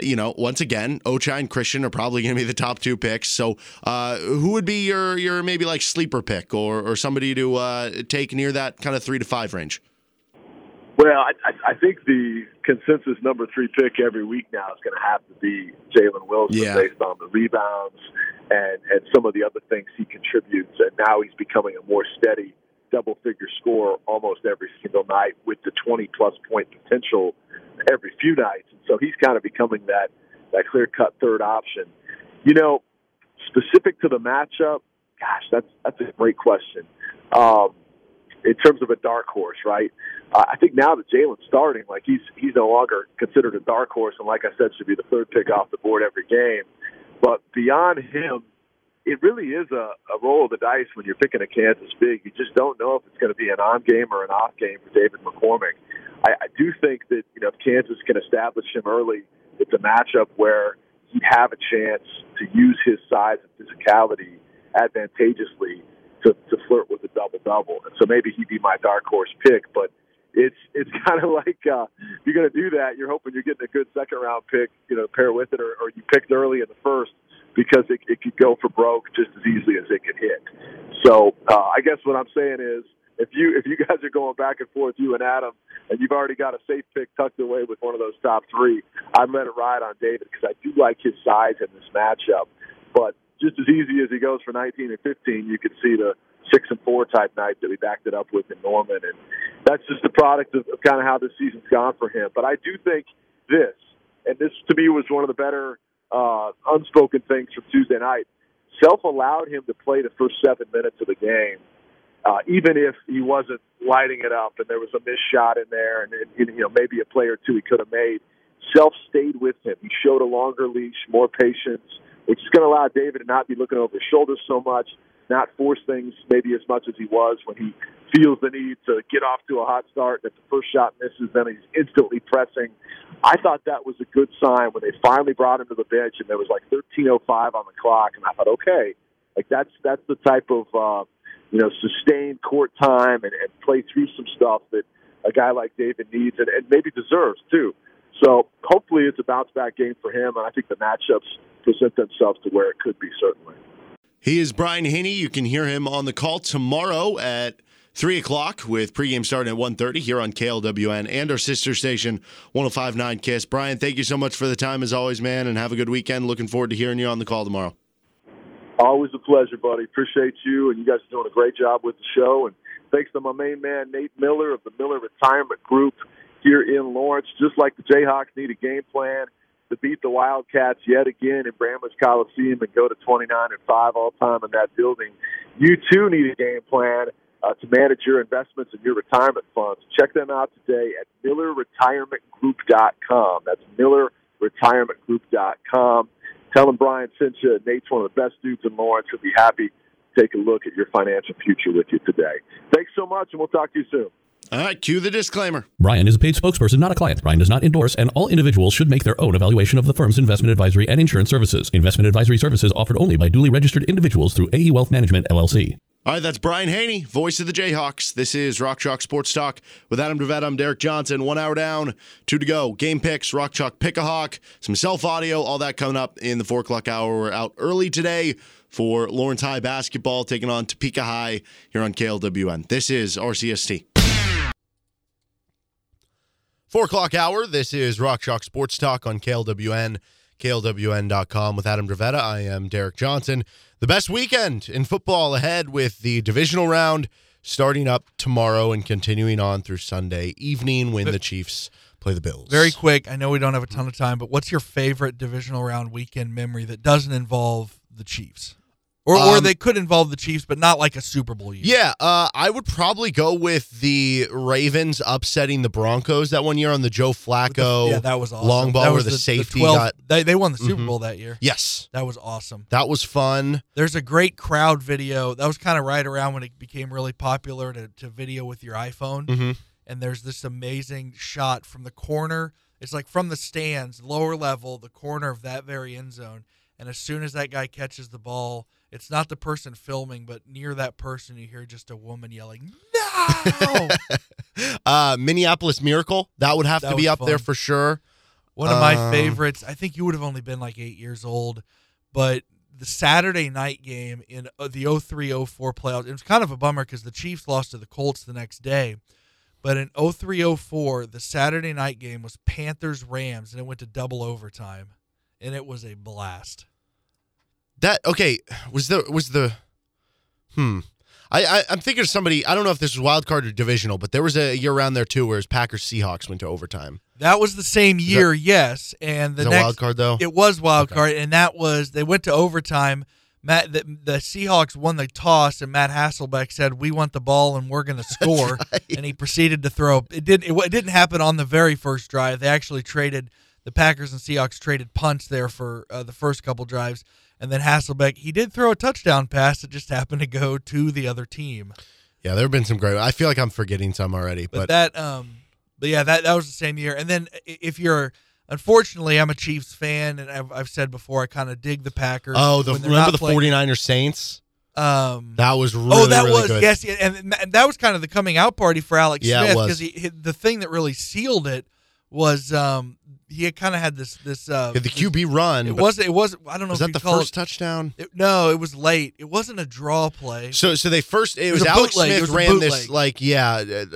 You know, once again, Ochai and Christian are probably going to be the top two picks. So who would be your maybe like sleeper pick or somebody to take near that kind of 3 to 5 range? Well, I think the consensus number 3 pick every week now is going to have to be Jalen Wilson, based on the rebounds and some of the other things he contributes. And now he's becoming a more steady double-figure scorer almost every single night with the 20-plus point potential every few nights. And so he's kind of becoming that clear-cut third option. You know, specific to the matchup, gosh, that's a great question. In terms of a dark horse, right? I think now that Jalen's starting, like he's no longer considered a dark horse, and like I said, should be the 3rd pick off the board every game. But beyond him, it really is a roll of the dice when you're picking a Kansas big. You just don't know if it's going to be an on game or an off game for David McCormack. I do think that, you know, if Kansas can establish him early, it's a matchup where he'd have a chance to use his size and physicality advantageously to flirt with a double-double. And so maybe he'd be my dark horse pick, but it's kind of like if you're going to do that, you're hoping you're getting a good second-round pick, you know, pair with it, or you picked early in the first, because it could go for broke just as easily as it could hit. So I guess what I'm saying is, if you guys are going back and forth, you and Adam, and you've already got a safe pick tucked away with one of those top 3, I'd let it ride on David because I do like his size in this matchup. But just as easy as he goes for 19 and 15, you can see the 6-4 type night that we backed it up with in Norman. And that's just a product of kind of how this season's gone for him. But I do think this, and this to me was one of the better unspoken things from Tuesday night, Self allowed him to play the first 7 minutes of the game, even if he wasn't lighting it up and there was a missed shot in there and you know, maybe a play or two he could have made. Self stayed with him. He showed a longer leash, more patience, which is going to allow David to not be looking over his shoulder so much, not force things maybe as much as he was when he feels the need to get off to a hot start. If the first shot misses, then he's instantly pressing. I thought that was a good sign when they finally brought him to the bench and there was like 13:05 on the clock, and I thought, okay, like that's the type of you know, sustained court time and play through some stuff that a guy like David needs and maybe deserves too. So hopefully it's a bounce-back game for him, and I think the matchups present themselves to where it could be, certainly. He is Brian Haney. You can hear him on the call tomorrow at 3 o'clock with pregame starting at 1:30 here on KLWN and our sister station, 105.9 KISS. Brian, thank you so much for the time as always, man, and have a good weekend. Looking forward to hearing you on the call tomorrow. Always a pleasure, buddy. Appreciate you, and you guys are doing a great job with the show. And thanks to my main man, Nate Miller of the Miller Retirement Group here in Lawrence. Just like the Jayhawks need a game plan to beat the Wildcats yet again in Bramlage Coliseum and go to 29-5 all time in that building, you too need a game plan to manage your investments and your retirement funds. Check them out today at MillerRetirementGroup.com. That's MillerRetirementGroup.com. Tell them Brian sent you. Nate's one of the best dudes in Lawrence. He'll be happy to take a look at your financial future with you today. Thanks so much, and we'll talk to you soon. All right, cue the disclaimer. Brian is a paid spokesperson, not a client. Brian does not endorse, and all individuals should make their own evaluation of the firm's investment advisory and insurance services. Investment advisory services offered only by duly registered individuals through AE Wealth Management, LLC. All right, that's Brian Haney, voice of the Jayhawks. This is Rock Chalk Sports Talk with Adam Dravetta. I'm Derek Johnson. 1 hour down, 2 to go. Game picks, Rock Chalk Pick a Hawk, some self-audio, all that coming up in the 4 o'clock hour. We're out early today for Lawrence High basketball, taking on Topeka High here on KLWN. This is RCST. 4 o'clock hour, this is Rock Chalk Sports Talk on KLWN, KLWN.com with Adam Dravetta. I am Derek Johnson. The best weekend in football ahead with the divisional round starting up tomorrow and continuing on through Sunday evening when the Chiefs play the Bills. Very quick, I know we don't have a ton of time, but what's your favorite divisional round weekend memory that doesn't involve the Chiefs? Or they could involve the Chiefs, but not like a Super Bowl year. Yeah, I would probably go with the Ravens upsetting the Broncos that one year on the Joe Flacco that was awesome. Long ball where the safety got. They won the Super Bowl that year. Yes. That was awesome. That was fun. There's a great crowd video. That was kind of right around when it became really popular to video with your iPhone. Mm-hmm. And there's this amazing shot from the corner. It's like from the stands, lower level, the corner of that very end zone. And as soon as that guy catches the ball, it's not the person filming, but near that person, you hear just a woman yelling, "No!" Minneapolis Miracle. That would have to be up there for sure. One of my favorites. I think you would have only been like 8 years old, but the Saturday night game in the 03-04 playoffs, it was kind of a bummer because the Chiefs lost to the Colts the next day. But in 03-04, the Saturday night game was Panthers-Rams, and it went to double overtime, and it was a blast. I'm thinking of somebody. I don't know if this was wild card or divisional, but there was a year around there too, where his Packers-Seahawks went to overtime. That was the same year, yes. And the next wild card though, it was wild card, and that was they went to overtime. The Seahawks won the toss, and Matt Hasselbeck said, "We want the ball, and we're going to score." Right. And he proceeded to throw. It didn't happen on the very first drive. They actually traded. The Packers and Seahawks traded punts there for the first couple drives. And then Hasselbeck, he did throw a touchdown pass that just happened to go to the other team. Yeah, there have been some great. I feel like I'm forgetting some already, but that, that was the same year. And then if you're, unfortunately, I'm a Chiefs fan, and I've said before, I kind of dig the Packers. Oh, remember the 49ers Saints? That was really good. Oh, that really was good. Yes, and that was kind of the coming out party for Alex Smith, because the thing that really sealed it was he had kind of had the QB run. Was that the first touchdown? No, it was late. It wasn't a draw play. So they first, it was Alex Smith ran this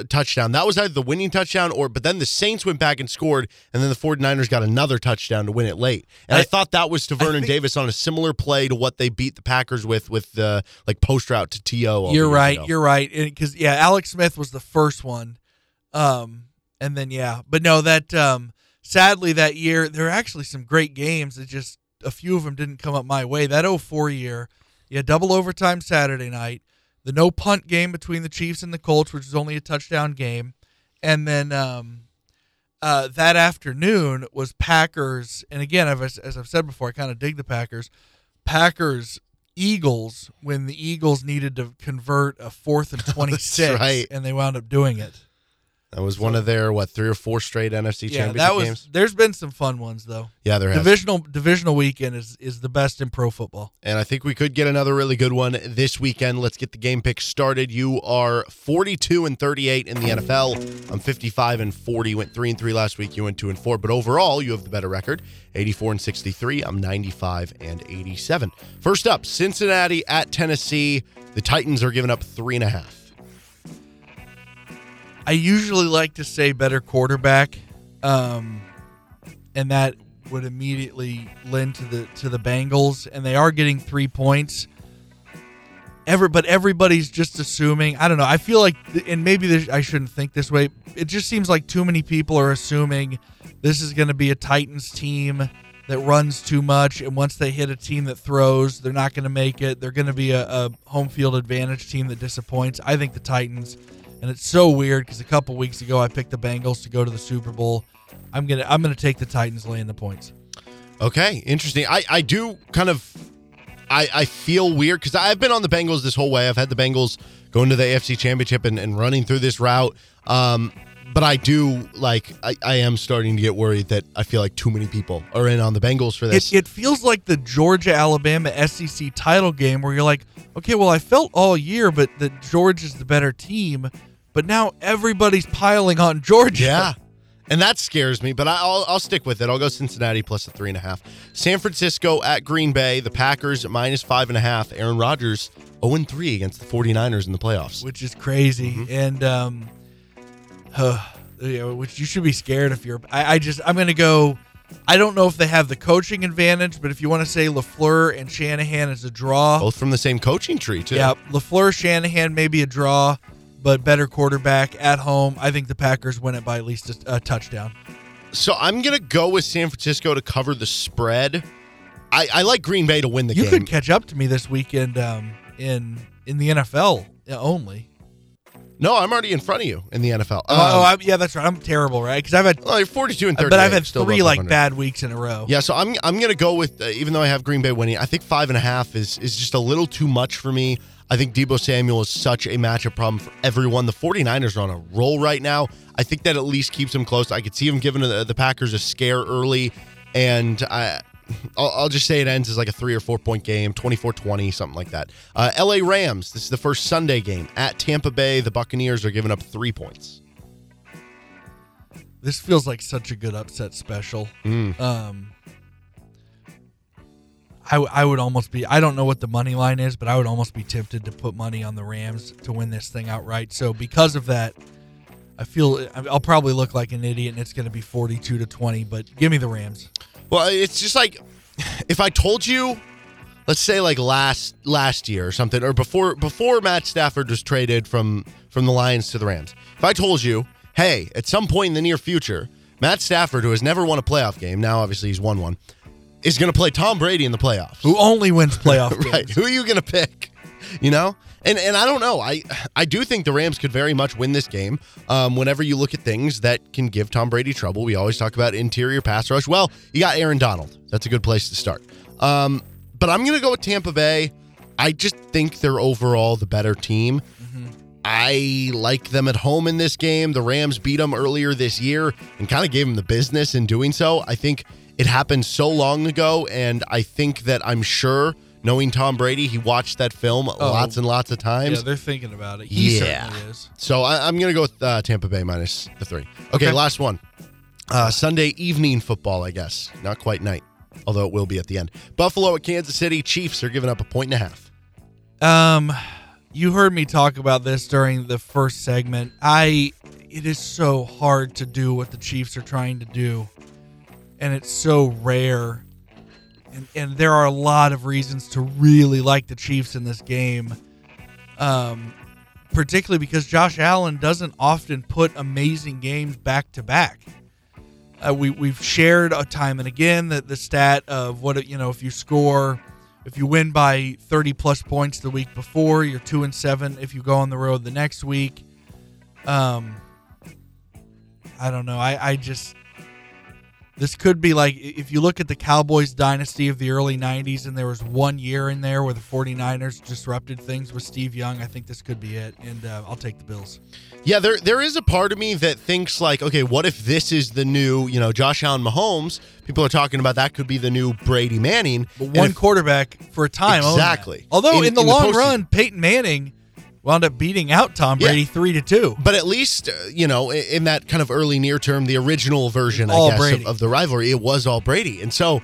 touchdown. That was either the winning touchdown but then the Saints went back and scored, and then the 49ers got another touchdown to win it late. And I thought that was to Vernon Davis on a similar play to what they beat the Packers with the post route to T.O. You're right. Because Alex Smith was the first one. And then sadly, that year, there were actually some great games. It just, a few of them didn't come up my way. That 04 year, you had double overtime Saturday night, the no-punt game between the Chiefs and the Colts, which was only a touchdown game, and then that afternoon was Packers, and again, as I've said before, I kind of dig the Packers, Packers-Eagles, when the Eagles needed to convert a 4th and 26, right, and they wound up doing it. That was one of their, three or four straight NFC Championship games? There's been some fun ones, though. Yeah, there has. Divisional weekend is the best in pro football. And I think we could get another really good one this weekend. Let's get the game pick started. You are 42-38 in the NFL. I'm 55-40. Went 3-3 last week. You went 2-4. But overall, you have the better record, 84-63. I'm 95-87. First up, Cincinnati at Tennessee. The Titans are giving up 3.5. I usually like to say better quarterback, and that would immediately lend to the Bengals, and they are getting 3 points. But everybody's just assuming. I don't know. I feel like, and maybe I shouldn't think this way, it just seems like too many people are assuming this is going to be a Titans team that runs too much, and once they hit a team that throws, they're not going to make it. They're going to be a home field advantage team that disappoints. I think the Titans. And it's so weird because a couple weeks ago I picked the Bengals to go to the Super Bowl. I'm gonna take the Titans laying the points. Okay, interesting. I do kind of I feel weird because I've been on the Bengals this whole way. I've had the Bengals going to the AFC Championship and running through this route. But I do I am starting to get worried that I feel like too many people are in on the Bengals for this. It feels like the Georgia-Alabama SEC title game where you're like, okay, well, I felt all year, but that Georgia's the better team. But now everybody's piling on Georgia. Yeah, and that scares me, but I'll stick with it. I'll go Cincinnati plus the 3.5. San Francisco at Green Bay, the Packers at minus 5.5. Aaron Rodgers 0-3 against the 49ers in the playoffs. Which is crazy. Mm-hmm. And which you should be scared if you're – I'm going to go – I don't know if they have the coaching advantage, but if you want to say LaFleur and Shanahan is a draw. Both from the same coaching tree, too. Yeah, LaFleur, Shanahan may be a draw. But better quarterback at home. I think the Packers win it by at least a touchdown. So I'm going to go with San Francisco to cover the spread. I like Green Bay to win the game. You could catch up to me this weekend in the NFL only. No, I'm already in front of you in the NFL. That's right. I'm terrible, right? Because I've had 42-38, but I've had three bad weeks in a row. Yeah, so I'm going to go with even though I have Green Bay winning, I think 5.5 is just a little too much for me. I think Deebo Samuel is such a matchup problem for everyone. The 49ers are on a roll right now. I think that at least keeps them close. I could see them giving the Packers a scare early, and I I'll just say it ends as like a 3 or 4 point game, 24-20, something like that. L.A. Rams, this is the first Sunday game. At Tampa Bay, the Buccaneers are giving up 3 points. This feels like such a good upset special. I would almost be, I don't know what the money line is, but I would almost be tempted to put money on the Rams to win this thing outright. So because of that, I feel I'll probably look like an idiot, and it's going to be 42-20, but give me the Rams. Well, it's just like if I told you, let's say like last year or something, or before Matt Stafford was traded from the Lions to the Rams, if I told you, hey, at some point in the near future, Matt Stafford, who has never won a playoff game, now obviously he's won one, is going to play Tom Brady in the playoffs. Who only wins playoff games. Right. Who are you going to pick? You know? And I don't know. I do think the Rams could very much win this game. Whenever you look at things that can give Tom Brady trouble, we always talk about interior pass rush. Well, you got Aaron Donald. That's a good place to start. But I'm going to go with Tampa Bay. I just think they're overall the better team. Mm-hmm. I like them at home in this game. The Rams beat them earlier this year and kind of gave them the business in doing so. I think it happened so long ago, and I think that I'm sure, knowing Tom Brady, he watched that film lots and lots of times. Yeah, they're thinking about it. He certainly is. So I'm going to go with Tampa Bay minus the 3. Okay. Last one. Sunday evening football, I guess. Not quite night, although it will be at the end. Buffalo at Kansas City. Chiefs are giving up 1.5 points. You heard me talk about this during the first segment. It is so hard to do what the Chiefs are trying to do, and it's so rare. And there are a lot of reasons to really like the Chiefs in this game, particularly because Josh Allen doesn't often put amazing games back-to-back. We've shared a time and again that the stat of if you win by 30-plus points the week before, you're 2-7 if you go on the road the next week. I don't know. I just... This could be like, if you look at the Cowboys dynasty of the early 90s, and there was one year in there where the 49ers disrupted things with Steve Young, I think this could be it, and I'll take the Bills. Yeah, there is a part of me that thinks like, okay, what if this is the new, Josh Allen Mahomes? People are talking about that could be the new Brady Manning. But one quarterback for a time. Exactly. Although in the long run, Peyton Manning wound up beating out Tom Brady 3-2. But at least, in that kind of early near term, the original version, I guess, of the rivalry, it was all Brady. And so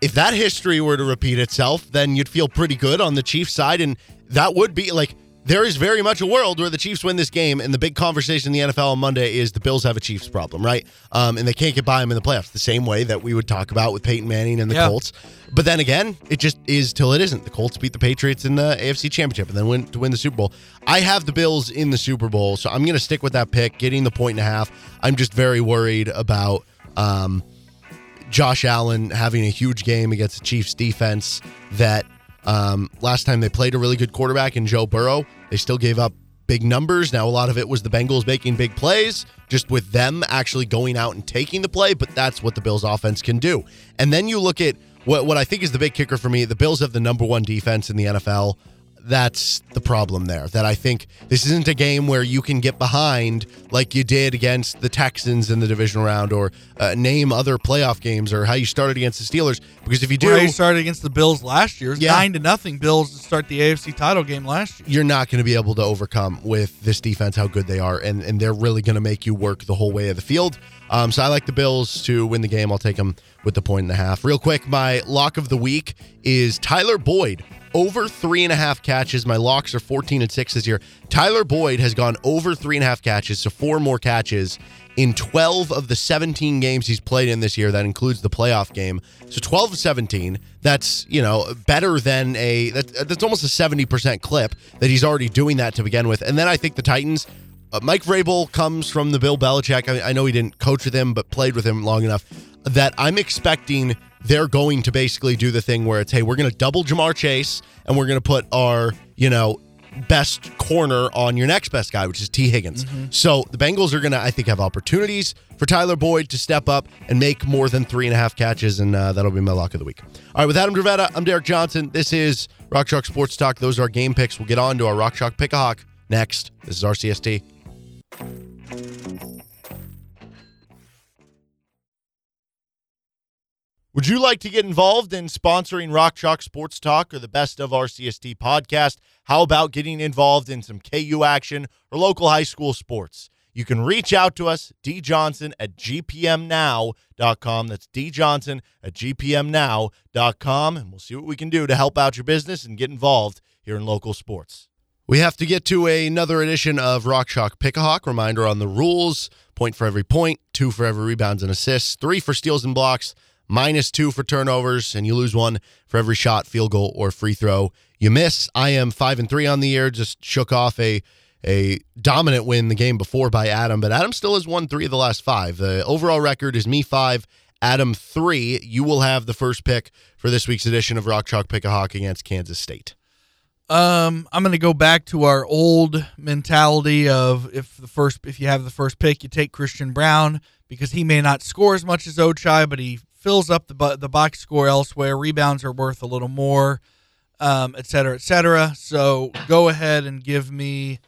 if that history were to repeat itself, then you'd feel pretty good on the Chiefs side. And that would be like, there is very much a world where the Chiefs win this game. And the big conversation in the NFL on Monday is the Bills have a Chiefs problem, right? And they can't get by them in the playoffs, the same way that we would talk about with Peyton Manning and the Colts. But then again, it just is till it isn't. The Colts beat the Patriots in the AFC Championship and then went to win the Super Bowl. I have the Bills in the Super Bowl, so I'm going to stick with that pick, getting the 1.5. I'm just very worried about Josh Allen having a huge game against the Chiefs defense that... last time they played a really good quarterback in Joe Burrow, they still gave up big numbers. Now, a lot of it was the Bengals making big plays, just with them actually going out and taking the play, but that's what the Bills offense can do. And then you look at what I think is the big kicker for me. The Bills have the number one defense in the NFL. That's the problem there, that I think this isn't a game where you can get behind like you did against the Texans in the division round, or name other playoff games, or how you started against the Steelers. Because if you do... Well, you started against the Bills last year. It was 9-0 Bills to start the AFC title game last year. You're not going to be able to overcome with this defense how good they are, and they're really going to make you work the whole way of the field. So I like the Bills to win the game. I'll take them with the 1.5. Real quick, my lock of the week is Tyler Boyd. Over 3.5 catches. My locks are 14-6 this year. Tyler Boyd has gone over 3.5 catches, so 4 more catches in 12 of the 17 games he's played in this year. That includes the playoff game. So 12-17. That's, better than that's almost a 70% clip that he's already doing that to begin with. And then I think the Titans, Mike Vrabel comes from the Bill Belichick. I know he didn't coach with him, but played with him long enough that I'm expecting they're going to basically do the thing where it's, hey, we're going to double Jamar Chase, and we're going to put our, best corner on your next best guy, which is T. Higgins. Mm-hmm. So the Bengals are going to, I think, have opportunities for Tyler Boyd to step up and make more than 3.5 catches, and that'll be my lock of the week. All right, with Adam Dravetta, I'm Derek Johnson. This is Rock Chalk Sports Talk. Those are our game picks. We'll get on to our Rock Chalk Pick-a-Hawk next. This is RCST. Would you like to get involved in sponsoring Rock Chalk Sports Talk or the Best of RCST podcast? How about getting involved in some KU action or local high school sports? You can reach out to us, djohnson@gpmnow.com. That's djohnson@gpmnow.com, and we'll see what we can do to help out your business and get involved here in local sports. We have to get to another edition of Rock Chalk Pick a Hawk. Reminder on the rules: point for every point, 2 for every rebounds and assists, 3 for steals and blocks, -2 for turnovers, and you lose 1 for every shot, field goal, or free throw you miss. I am 5-3 on the year. Just shook off a dominant win the game before by Adam, but Adam still has won 3 of the last 5. The overall record is me 5, Adam 3. You will have the first pick for this week's edition of Rock Chalk Pick a Hawk against Kansas State. I'm going to go back to our old mentality of if you have the first pick, you take Christian Brown, because he may not score as much as Ochai, but he fills up the box score elsewhere. Rebounds are worth a little more, et cetera, et cetera. So go ahead and give me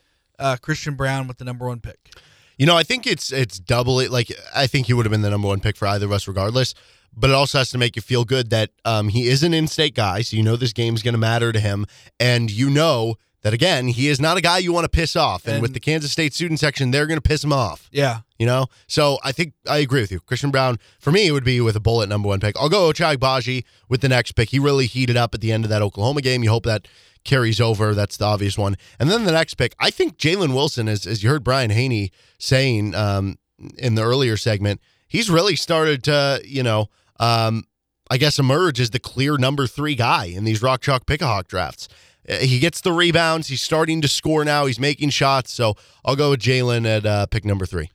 Christian Brown with the number 1 pick. You know, I think it's double it. Like, I think he would have been the number 1 pick for either of us regardless, but it also has to make you feel good that he is an in-state guy, so you know this game's going to matter to him, and you know that, again, he is not a guy you want to piss off, and with the Kansas State student section, they're going to piss him off. Yeah. You know? So I think I agree with you. Christian Brown, for me, it would be with a bullet number 1 pick. I'll go Ochai Agbaji with the next pick. He really heated up at the end of that Oklahoma game. You hope that carries over. That's the obvious one. And then the next pick, I think Jalen Wilson, as you heard Brian Haney saying in the earlier segment, he's really started to, I guess emerge as the clear number 3 guy in these Rock Chalk Pick-a-Hawk drafts. He gets the rebounds. He's starting to score now. He's making shots. So I'll go with Jalen at pick number 3.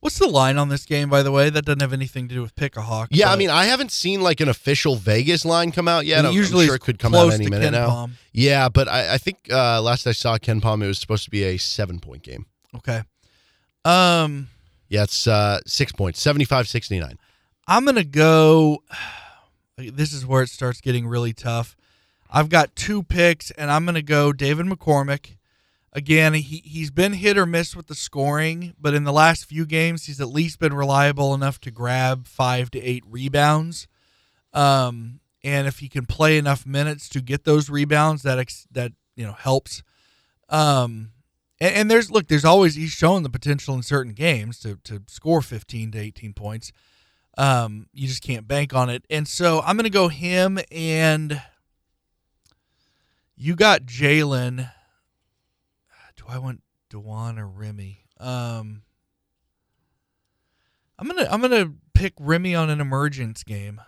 What's the line on this game, by the way? That doesn't have anything to do with Pick-a-Hawk. Yeah, I mean, I haven't seen like an official Vegas line come out yet. Usually I'm sure it could come out any minute now. Yeah, but I think last I saw Ken Palm, it was supposed to be a 7-point game. Okay. Yeah, it's 6 points, 75-69. I'm going to go – this is where it starts getting really tough. I've got 2 picks, and I'm going to go David McCormack. Again, he's been hit or miss with the scoring, but in the last few games, he's at least been reliable enough to grab 5 to 8 rebounds. And if he can play enough minutes to get those rebounds, that helps. And he's shown the potential in certain games to score 15 to 18 points. You just can't bank on it. And so I'm going to go him, and you got Jalen. Do I want DaJuan or Remy? I'm gonna pick Remy on an emergence game.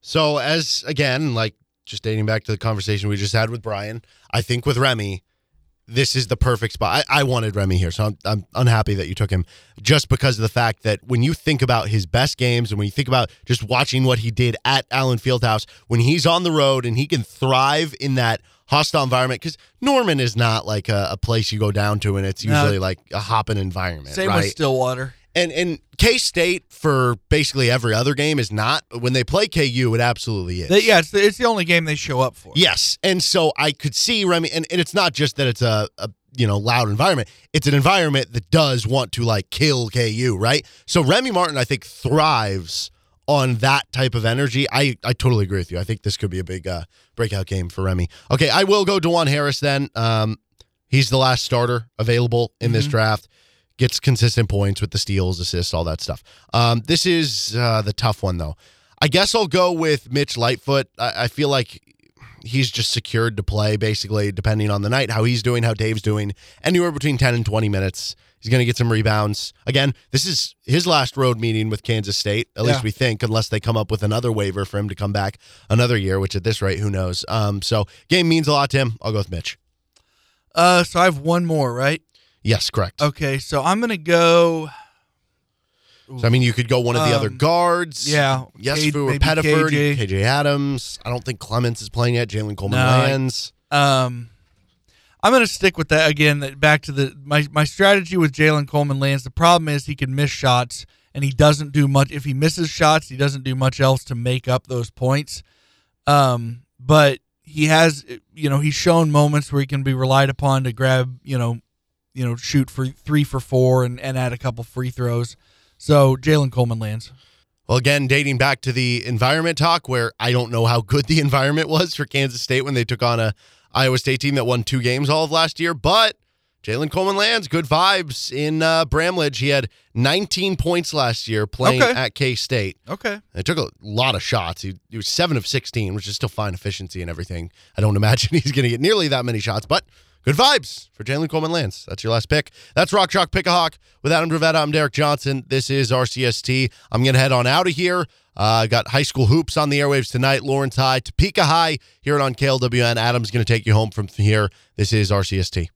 So just dating back to the conversation we just had with Brian, I think with Remy, this is the perfect spot. I wanted Remy here, so I'm unhappy that you took him, just because of the fact that when you think about his best games and when you think about just watching what he did at Allen Fieldhouse, when he's on the road and he can thrive in that hostile environment, because Norman is not like a place you go down to and it's usually like a hopping environment. Same right? With Stillwater. And K-State for basically every other game is not. When they play KU, it absolutely is. It's the only game they show up for. Yes, and so I could see Remy, and it's not just that it's a loud environment. It's an environment that does want to like kill KU, right? So Remy Martin, I think, thrives on that type of energy. I totally agree with you. I think this could be a big breakout game for Remy. Okay, I will go DaJuan Harris then. He's the last starter available in this draft. Gets consistent points with the steals, assists, all that stuff. This is the tough one, though. I guess I'll go with Mitch Lightfoot. I feel like he's just secured to play, basically, depending on the night, how he's doing, how Dave's doing. Anywhere between 10 and 20 minutes. He's going to get some rebounds. Again, this is his last road meeting with Kansas State, at least we think, unless they come up with another waiver for him to come back another year, which at this rate, who knows. So game means a lot to him. I'll go with Mitch. So I have one more, right? Yes, correct. Okay, so I'm going to go... So, I mean, you could go one of the other guards. Yeah. Yes, Fu or Pettiford, KJ Adams. I don't think Clements is playing yet. Jalen Coleman-Lands. I'm going to stick with that again. Back to my strategy with Jalen Coleman-Lands. The problem is he can miss shots, and he doesn't do much. If he misses shots, he doesn't do much else to make up those points. But he has, he's shown moments where he can be relied upon to grab, shoot for 3 for 4 and add a couple free throws. So Jalen Coleman-Lands. Well, again, dating back to the environment talk, where I don't know how good the environment was for Kansas State when they took on a Iowa State team that won 2 games all of last year, but Jalen Coleman-Lands, good vibes in Bramlage. He had 19 points last year playing at K-State. Okay. They took a lot of shots. He was 7 of 16, which is still fine efficiency and everything. I don't imagine he's going to get nearly that many shots, but good vibes for Jalen Coleman-Lands. That's your last pick. That's Rock Chalk Pick a Hawk with Adam Dravetta. I'm Derek Johnson. This is RCST. I'm going to head on out of here. I got high school hoops on the airwaves tonight. Lawrence High, Topeka High here on KLWN. Adam's going to take you home from here. This is RCST.